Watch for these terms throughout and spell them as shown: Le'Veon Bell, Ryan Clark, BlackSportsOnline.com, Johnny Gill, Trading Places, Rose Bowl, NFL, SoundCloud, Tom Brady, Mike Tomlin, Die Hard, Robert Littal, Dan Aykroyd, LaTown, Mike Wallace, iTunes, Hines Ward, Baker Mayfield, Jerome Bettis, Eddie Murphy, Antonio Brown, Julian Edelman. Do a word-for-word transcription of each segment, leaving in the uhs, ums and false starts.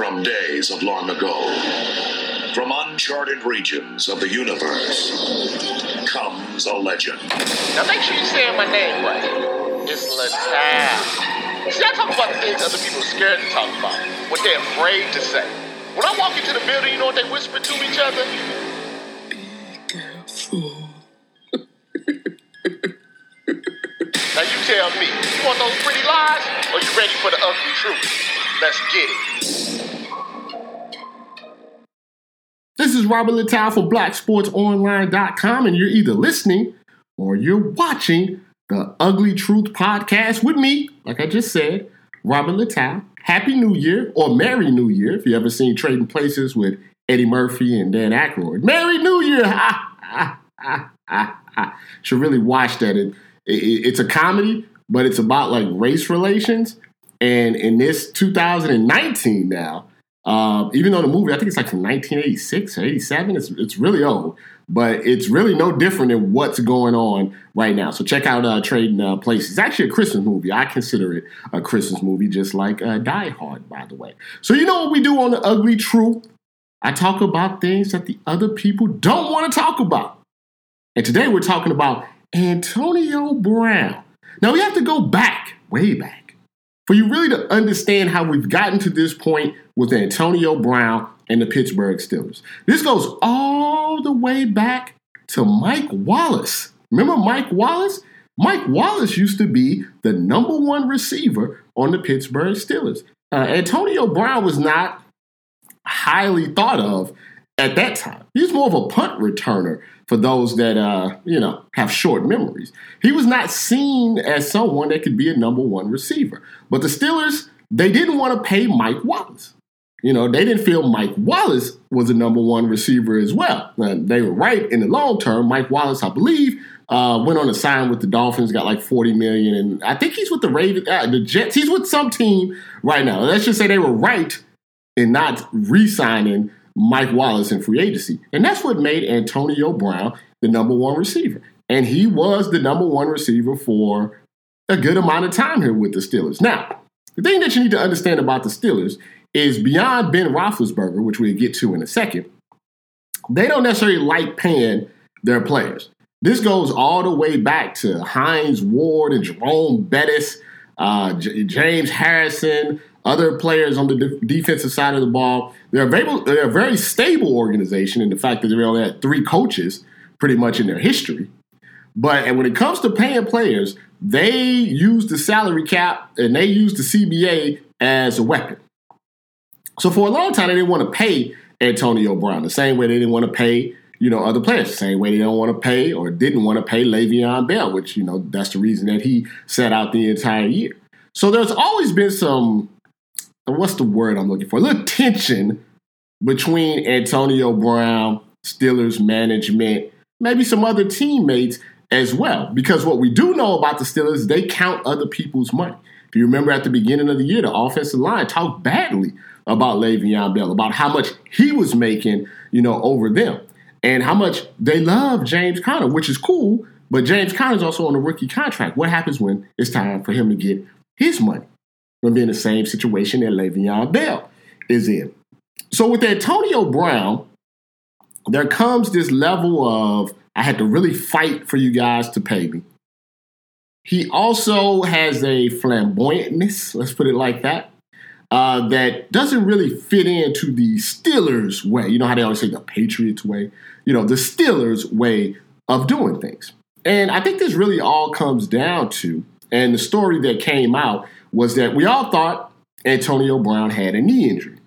From days of long ago, from uncharted regions of the universe, comes a legend. Now make sure you say my name right. It's LaTown. See, I talk about the things other people are scared to talk about, what they're afraid to say. When I walk into the building, you know what they whisper to each other? Be careful. Now you tell me, you want those pretty lies, or you ready for the ugly truth? Let's get it. This is Robert Littal for Black Sports Online dot com, and you're either listening or you're watching the Ugly Truth Podcast with me, like I just said, Robert Littal. Happy New Year, or Merry New Year, if you ever seen Trading Places with Eddie Murphy and Dan Aykroyd. Merry New Year! Ha, ha, ha, ha, ha. Should really watch that. It, it, it's a comedy, but it's about like race relations. And in this two thousand nineteen now, uh, even though the movie, I think it's like from nineteen eighty-six or eighty-seven, it's it's really old, but it's really no different than what's going on right now. So check out uh, Trading uh, Places. It's actually a Christmas movie. I consider it a Christmas movie, just like uh, Die Hard, by the way. So you know what we do on The Ugly Truth? I talk about things that the other people don't want to talk about. And today we're talking about Antonio Brown. Now we have to go back, way back, for you really to understand how we've gotten to this point with Antonio Brown and the Pittsburgh Steelers. This goes all the way back to Mike Wallace. Remember Mike Wallace? Mike Wallace used to be the number one receiver on the Pittsburgh Steelers. Uh, Antonio Brown was not highly thought of at that time. He was more of a punt returner for those that, uh, you know, have short memories. He was not seen as someone that could be a number one receiver. But the Steelers, they didn't want to pay Mike Wallace. You know, they didn't feel Mike Wallace was a number one receiver as well. And they were right in the long term. Mike Wallace, I believe, uh, went on to sign with the Dolphins, got like forty million dollars. And I think he's with the Ravens, uh, the Jets. He's with some team right now. Let's just say they were right in not re-signing Mike Wallace in free agency. And that's what made Antonio Brown the number one receiver. And he was the number one receiver for a good amount of time here with the Steelers. Now, the thing that you need to understand about the Steelers is beyond Ben Roethlisberger, which we'll get to in a second, they don't necessarily like paying their players. This goes all the way back to Hines Ward and Jerome Bettis, uh, J- James Harrison, other players on the de- defensive side of the ball. They're a, very, they're a very stable organization in the fact that they only had three coaches pretty much in their history. But and when it comes to paying players, they use the salary cap and they use the C B A as a weapon. So for a long time, they didn't want to pay Antonio Brown the same way they didn't want to pay, you know, other players, the same way they don't want to pay or didn't want to pay Le'Veon Bell, which, you know, that's the reason that he sat out the entire year. So there's always been some... What's the word I'm looking for? A little tension between Antonio Brown, Steelers management, maybe some other teammates as well. Because what we do know about the Steelers, they count other people's money. If you remember at the beginning of the year, the offensive line talked badly about Le'Veon Bell, about how much he was making, you know, over them and how much they love James Conner, which is cool. But James Conner is also on a rookie contract. What happens when it's time for him to get his money? Going to be in the same situation that Le'Veon Bell is in. So with Antonio Brown, there comes this level of, I had to really fight for you guys to pay me. He also has a flamboyantness, let's put it like that, uh, that doesn't really fit into the Steelers way. You know how they always say the Patriots way? You know, the Steelers way of doing things. And I think this really all comes down to, and the story that came out was that we all thought Antonio Brown had a knee injury.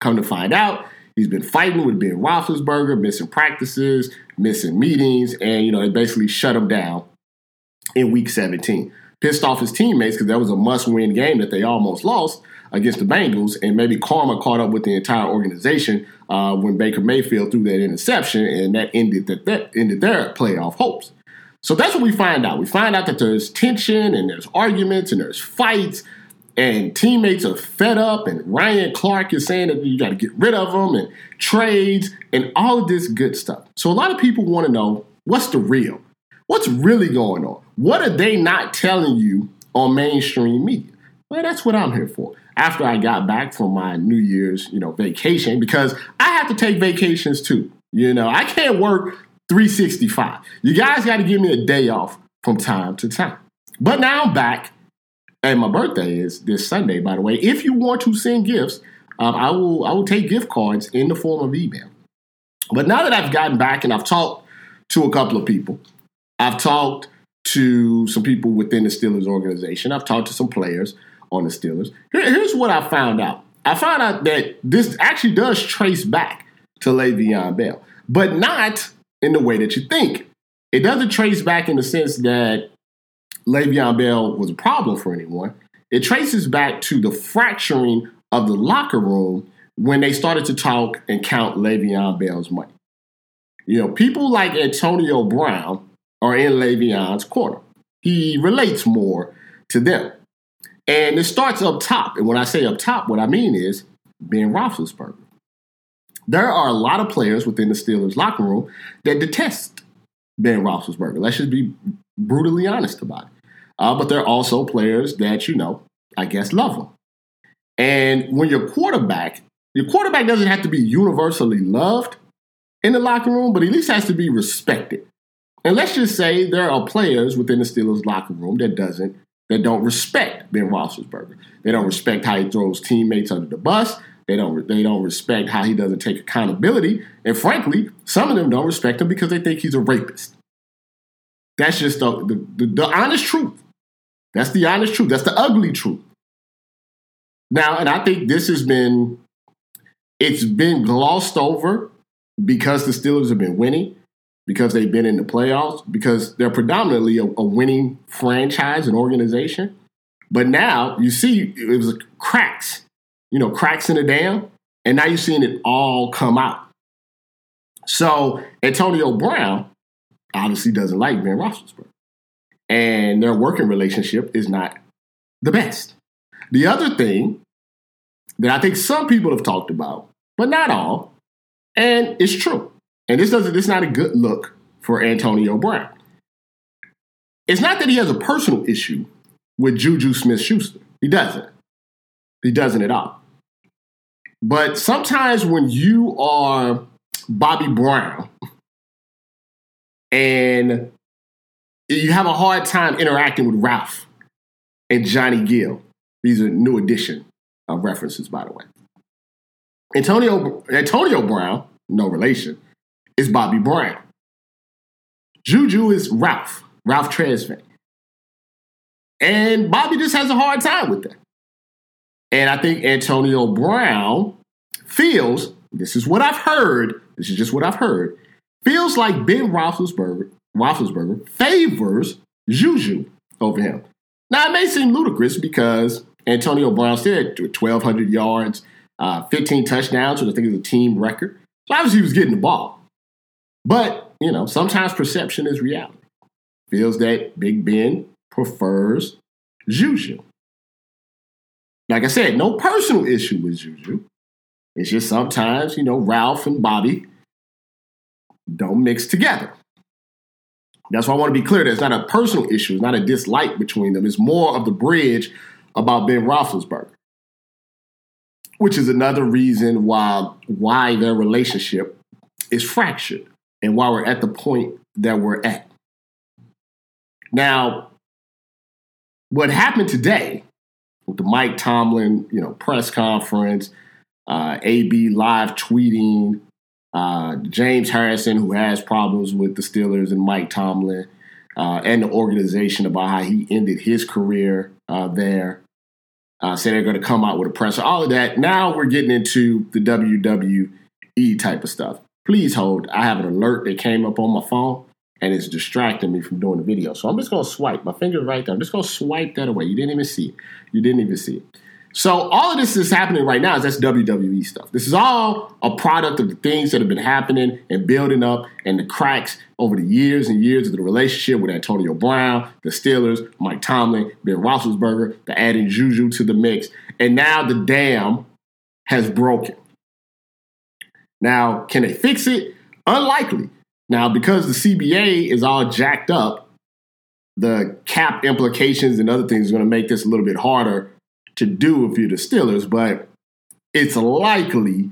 Come to find out, he's been fighting with Ben Roethlisberger, missing practices, missing meetings, and, you know, they basically shut him down in week seventeen. Pissed off his teammates because that was a must-win game that they almost lost against the Bengals, and maybe karma caught up with the entire organization uh, when Baker Mayfield threw that interception, and that ended, the, that ended their playoff hopes. So that's what we find out. We find out that there's tension and there's arguments and there's fights and teammates are fed up and Ryan Clark is saying that you got to get rid of them and trades and all of this good stuff. So a lot of people want to know, what's the real? What's really going on? What are they not telling you on mainstream media? Well, that's what I'm here for. After I got back from my New Year's, you know, vacation, because I have to take vacations too. You know, I can't work three sixty-five. You guys got to give me a day off from time to time. But now I'm back, and my birthday is this Sunday, by the way. If you want to send gifts, um, I will I will take gift cards in the form of email. But now that I've gotten back and I've talked to a couple of people, I've talked to some people within the Steelers organization, I've talked to some players on the Steelers. Here, here's what I found out. I found out that this actually does trace back to Le'Veon Bell, but not in the way that you think. It doesn't trace back in the sense that Le'Veon Bell was a problem for anyone. It traces back to the fracturing of the locker room when they started to talk and count Le'Veon Bell's money. You know, people like Antonio Brown are in Le'Veon's corner. He relates more to them. And it starts up top. And when I say up top, what I mean is Ben Roethlisberger. There are a lot of players within the Steelers locker room that detest Ben Roethlisberger. Let's just be brutally honest about it. Uh, but there are also players that, you know, I guess love him. And when your quarterback, your quarterback doesn't have to be universally loved in the locker room, but at least has to be respected. And let's just say there are players within the Steelers locker room that doesn't, that don't respect Ben Roethlisberger. They don't respect how he throws teammates under the bus. They don't, they don't respect how he doesn't take accountability. And frankly, some of them don't respect him because they think he's a rapist. That's just the, the, the, the honest truth. That's the honest truth. That's the ugly truth. Now, and I think this has been, it's been glossed over because the Steelers have been winning, because they've been in the playoffs, because they're predominantly a, a winning franchise and organization. But now you see it was cracks, you know, cracks in the dam, and now you're seeing it all come out. So Antonio Brown obviously doesn't like Ben Roethlisberger, and their working relationship is not the best. The other thing that I think some people have talked about, but not all, and it's true, and this doesn't, it's not a good look for Antonio Brown. It's not that he has a personal issue with Juju Smith-Schuster. He doesn't. He doesn't at all. But sometimes when you are Bobby Brown and you have a hard time interacting with Ralph and Johnny Gill, these are New Edition uh, references, by the way. Antonio Antonio Brown, no relation, is Bobby Brown. Juju is Ralph, Ralph Tresvant. And Bobby just has a hard time with that. And I think Antonio Brown feels, this is what I've heard, this is just what I've heard, feels like Ben Roethlisberger, Roethlisberger favors Juju over him. Now, it may seem ludicrous because Antonio Brown said twelve hundred yards, uh, fifteen touchdowns, which I think is a team record. So obviously he was getting the ball. But, you know, sometimes perception is reality. Feels that Big Ben prefers Juju. Like I said, no personal issue with Juju. It's just sometimes, you know, Ralph and Bobby don't mix together. That's why I want to be clear that it's not a personal issue. It's not a dislike between them. It's more of the bridge about Ben Roethlisberger, which is another reason why why their relationship is fractured and why we're at the point that we're at. Now, what happened today with the Mike Tomlin, you know, press conference, uh, A B live tweeting, Uh, James Harrison, who has problems with the Steelers and Mike Tomlin uh, and the organization about how he ended his career uh, there, uh, said they're going to come out with a presser, all of that. Now we're getting into the W W E type of stuff. Please hold. I have an alert that came up on my phone, and it's distracting me from doing the video. So I'm just going to swipe. My finger's right there. I'm just going to swipe that away. You didn't even see it. You didn't even see it. So all of this is happening right now is that's W W E stuff. This is all a product of the things that have been happening and building up and the cracks over the years and years of the relationship with Antonio Brown, the Steelers, Mike Tomlin, Ben Roethlisberger, the adding Juju to the mix. And now the dam has broken. Now, can they fix it? Unlikely. Now, because the C B A is all jacked up, the cap implications and other things are going to make this a little bit harder to do if you're the Steelers, but it's likely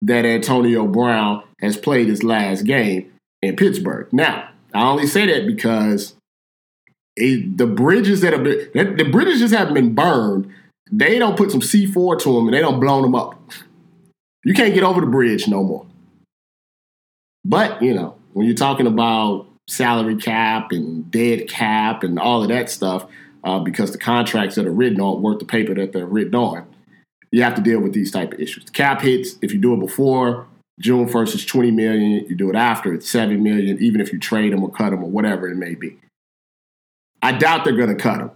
that Antonio Brown has played his last game in Pittsburgh. Now, I only say that because it, the bridges that have been, the bridges just haven't been burned. They don't put some C four to them and they don't blow them up. You can't get over the bridge no more. But, you know, when you're talking about salary cap and dead cap and all of that stuff, uh, because the contracts that are written on worth the paper that they're written on, you have to deal with these type of issues. The cap hits, if you do it before June first, it's twenty million dollars. You do it after, it's seven million dollars, even if you trade them or cut them or whatever it may be. I doubt they're going to cut them.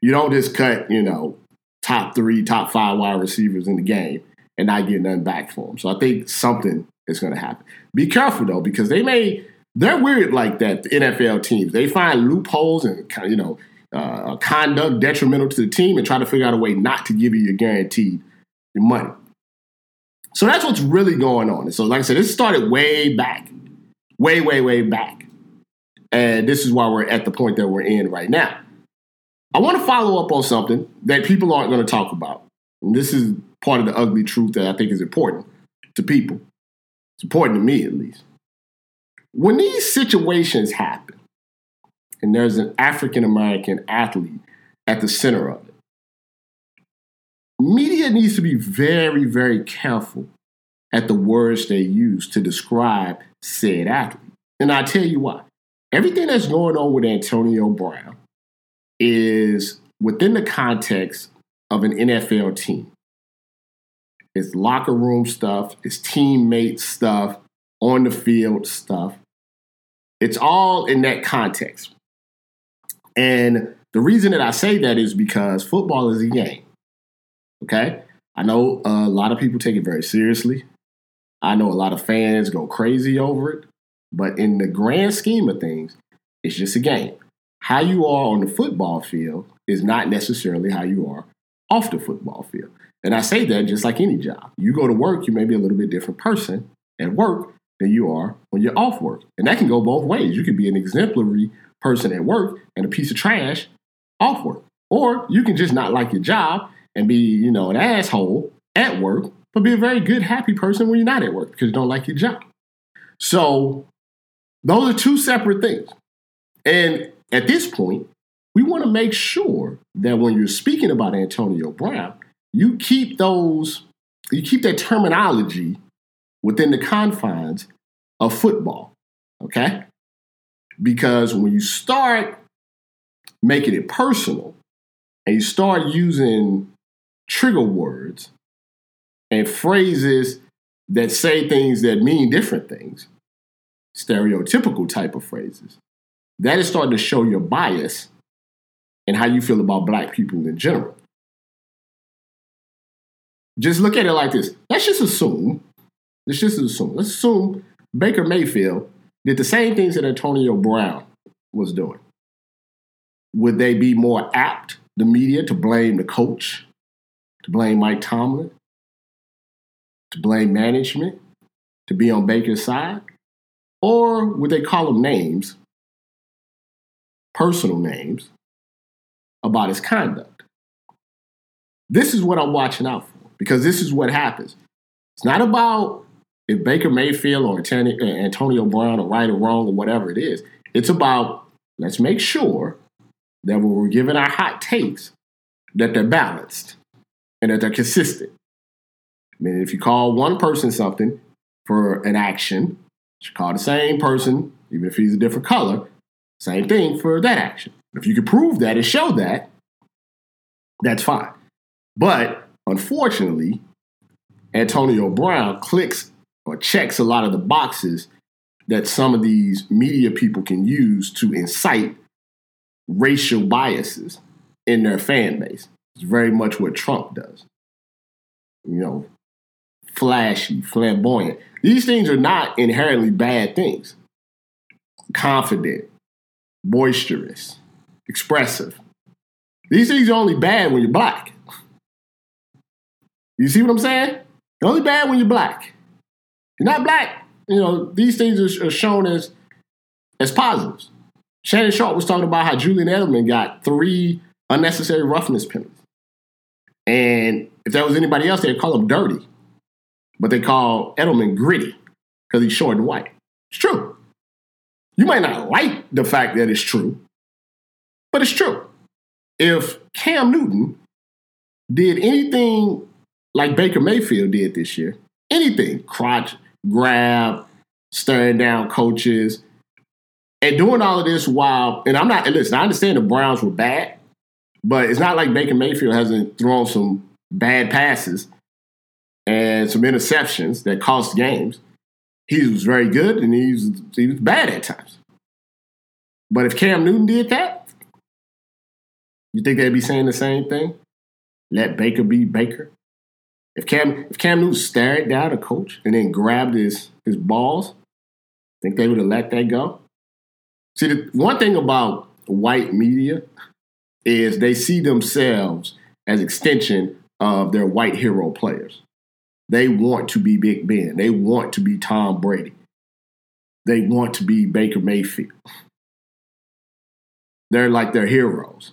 You don't just cut, you know, top three, top five wide receivers in the game and not get nothing back for them. So I think something is going to happen. Be careful, though, because they may, they're weird like that, the N F L teams. They find loopholes and, you know, Uh, conduct detrimental to the team and try to figure out a way not to give you your guaranteed money. So that's what's really going on. And so, like I said, this started way back, way, way, way back. And this is why we're at the point that we're in right now. I want to follow up on something that people aren't going to talk about. And this is part of the ugly truth that I think is important to people. It's important to me, at least. When these situations happen, and there's an African-American athlete at the center of it, media needs to be very, very careful at the words they use to describe said athlete. And I'll tell you why. Everything that's going on with Antonio Brown is within the context of an N F L team. It's locker room stuff. It's teammate stuff. On the field stuff. It's all in that context. And the reason that I say that is because football is a game, okay? I know a lot of people take it very seriously. I know a lot of fans go crazy over it. But in the grand scheme of things, it's just a game. How you are on the football field is not necessarily how you are off the football field. And I say that just like any job. You go to work, you may be a little bit different person at work than you are when you're off work. And that can go both ways. You can be an exemplary person at work and a piece of trash off work. Or you can just not like your job and be, you know, an asshole at work, but be a very good, happy person when you're not at work because you don't like your job. So those are two separate things. And at this point, we want to make sure that when you're speaking about Antonio Brown, you keep those, you keep that terminology within the confines of football, okay? Because when you start making it personal and you start using trigger words and phrases that say things that mean different things, stereotypical type of phrases, that is starting to show your bias and how you feel about black people in general. Just look at it like this. Let's just assume, let's just assume, let's assume Baker Mayfield did the same things that Antonio Brown was doing. Would they be more apt, the media, to blame the coach, to blame Mike Tomlin, to blame management, to be on Baker's side? Or would they call him names, personal names, about his conduct? This is what I'm watching out for, because this is what happens. It's not about if Baker Mayfield or Antonio Brown are right or wrong or whatever it is. It's about, let's make sure that when we're giving our hot takes, that they're balanced and that they're consistent. I mean, if you call one person something for an action, you should call the same person, even if he's a different color, same thing for that action. If you can prove that and show that, that's fine. But unfortunately, Antonio Brown clicks or checks a lot of the boxes that some of these media people can use to incite racial biases in their fan base. It's very much what Trump does. You know, flashy, flamboyant. These things are not inherently bad things. Confident, boisterous, expressive. These things are only bad when you're black. You see what I'm saying? They're only bad when you're black. You're not black. You know, these things are, are shown as as positives. Shannon Sharp was talking about how Julian Edelman got three unnecessary roughness penalties. And if that was anybody else, they'd call him dirty. But they call Edelman gritty because he's short and white. It's true. You might not like the fact that it's true, but it's true. If Cam Newton did anything like Baker Mayfield did this year, anything, crotch grab, staring down coaches, and doing all of this while, and I'm not, and listen, I understand the Browns were bad, but it's not like Baker Mayfield hasn't thrown some bad passes and some interceptions that cost games. He was very good, and he was, he was bad at times. But if Cam Newton did that, you think they'd be saying the same thing? Let Baker be Baker. If Cam if Cam Newton stared down a coach and then grabbed his, his balls, think they would have let that go? See, the one thing about white media is they see themselves as extension of their white hero players. They want to be Big Ben. They want to be Tom Brady. They want to be Baker Mayfield. They're like their heroes.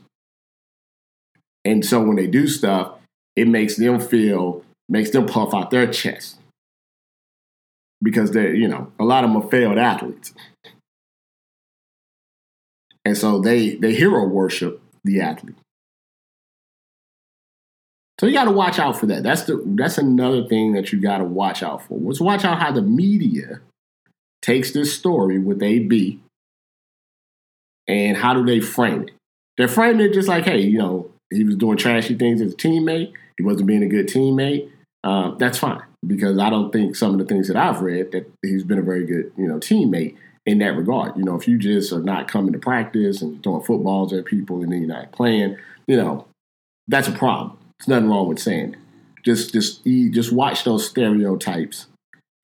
And so when they do stuff, it makes them feel, makes them puff out their chest. Because they're, you know, a lot of them are failed athletes. And so they, they hero worship the athlete. So you got to watch out for that. That's the that's another thing that you got to watch out for. Let's watch out how the media takes this story with A B and how do they frame it. They're framing it just like, hey, you know, he was doing trashy things as a teammate. He wasn't being a good teammate. Uh, that's fine, because I don't think some of the things that I've read that he's been a very good, you know, teammate in that regard. You know, if you just are not coming to practice and throwing footballs at people and then you're not playing, you know, that's a problem. There's nothing wrong with saying it. Just, just, just watch those stereotypes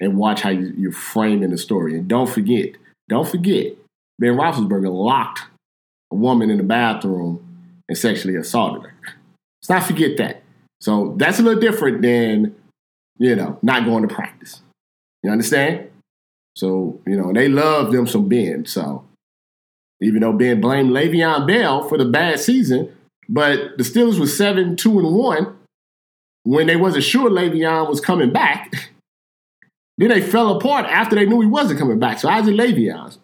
and watch how you, you're framing the story. And don't forget, don't forget, Ben Roethlisberger locked a woman in the bathroom and sexually assaulted her. Let's not forget that. So that's a little different than, you know, not going to practice. You understand? So, you know, and they love them some Ben. So even though Ben blamed Le'Veon Bell for the bad season, but the Steelers was seven two and one when they wasn't sure Le'Veon was coming back. Then they fell apart after they knew he wasn't coming back. So how's it Le'Veon's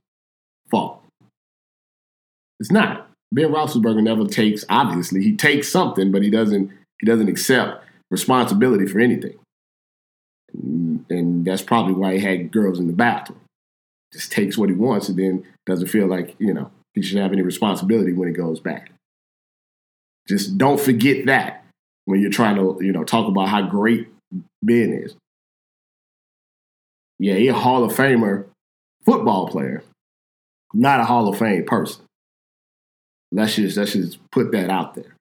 fault? It's not. Ben Roethlisberger never takes, obviously, he takes something, but he doesn't he doesn't accept responsibility for anything. And, and that's probably why he had girls in the bathroom. Just takes what he wants and then doesn't feel like, you know, he should have any responsibility when he goes back. Just don't forget that when you're trying to, you know, talk about how great Ben is. Yeah, he's a Hall of Famer football player, not a Hall of Fame person. Let's just, let's just put that out there.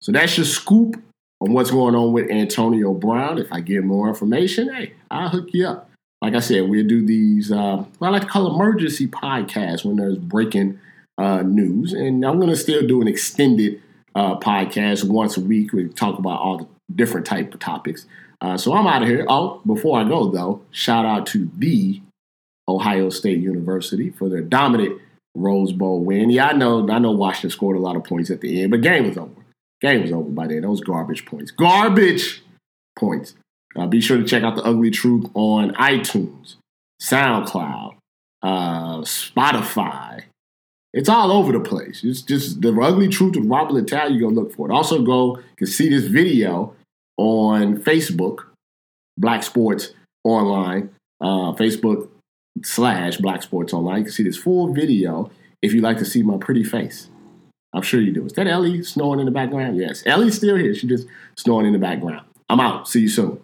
So that's your scoop on what's going on with Antonio Brown. If I get more information, hey, I'll hook you up. Like I said, we'll do these, uh, what I like to call emergency podcasts when there's breaking Uh, news, and I'm going to still do an extended uh, podcast once a week. We talk about all the different type of topics. Uh, so I'm out of here. Oh, before I go though, shout out to the Ohio State University for their dominant Rose Bowl win. Yeah, I know, I know Washington scored a lot of points at the end, but game was over. Game was over by then. Those garbage points. Garbage points. Uh, be sure to check out the Ugly Truth on iTunes, SoundCloud, uh, Spotify. It's all over the place. It's just the Ugly Truth with Robert Littal. You're going to look for it. Also, go you can see this video on Facebook, Black Sports Online, uh, Facebook slash Black Sports Online. You can see this full video if you'd like to see my pretty face. I'm sure you do. Is that Ellie snoring in the background? Yes. Ellie's still here. She just snoring in the background. I'm out. See you soon.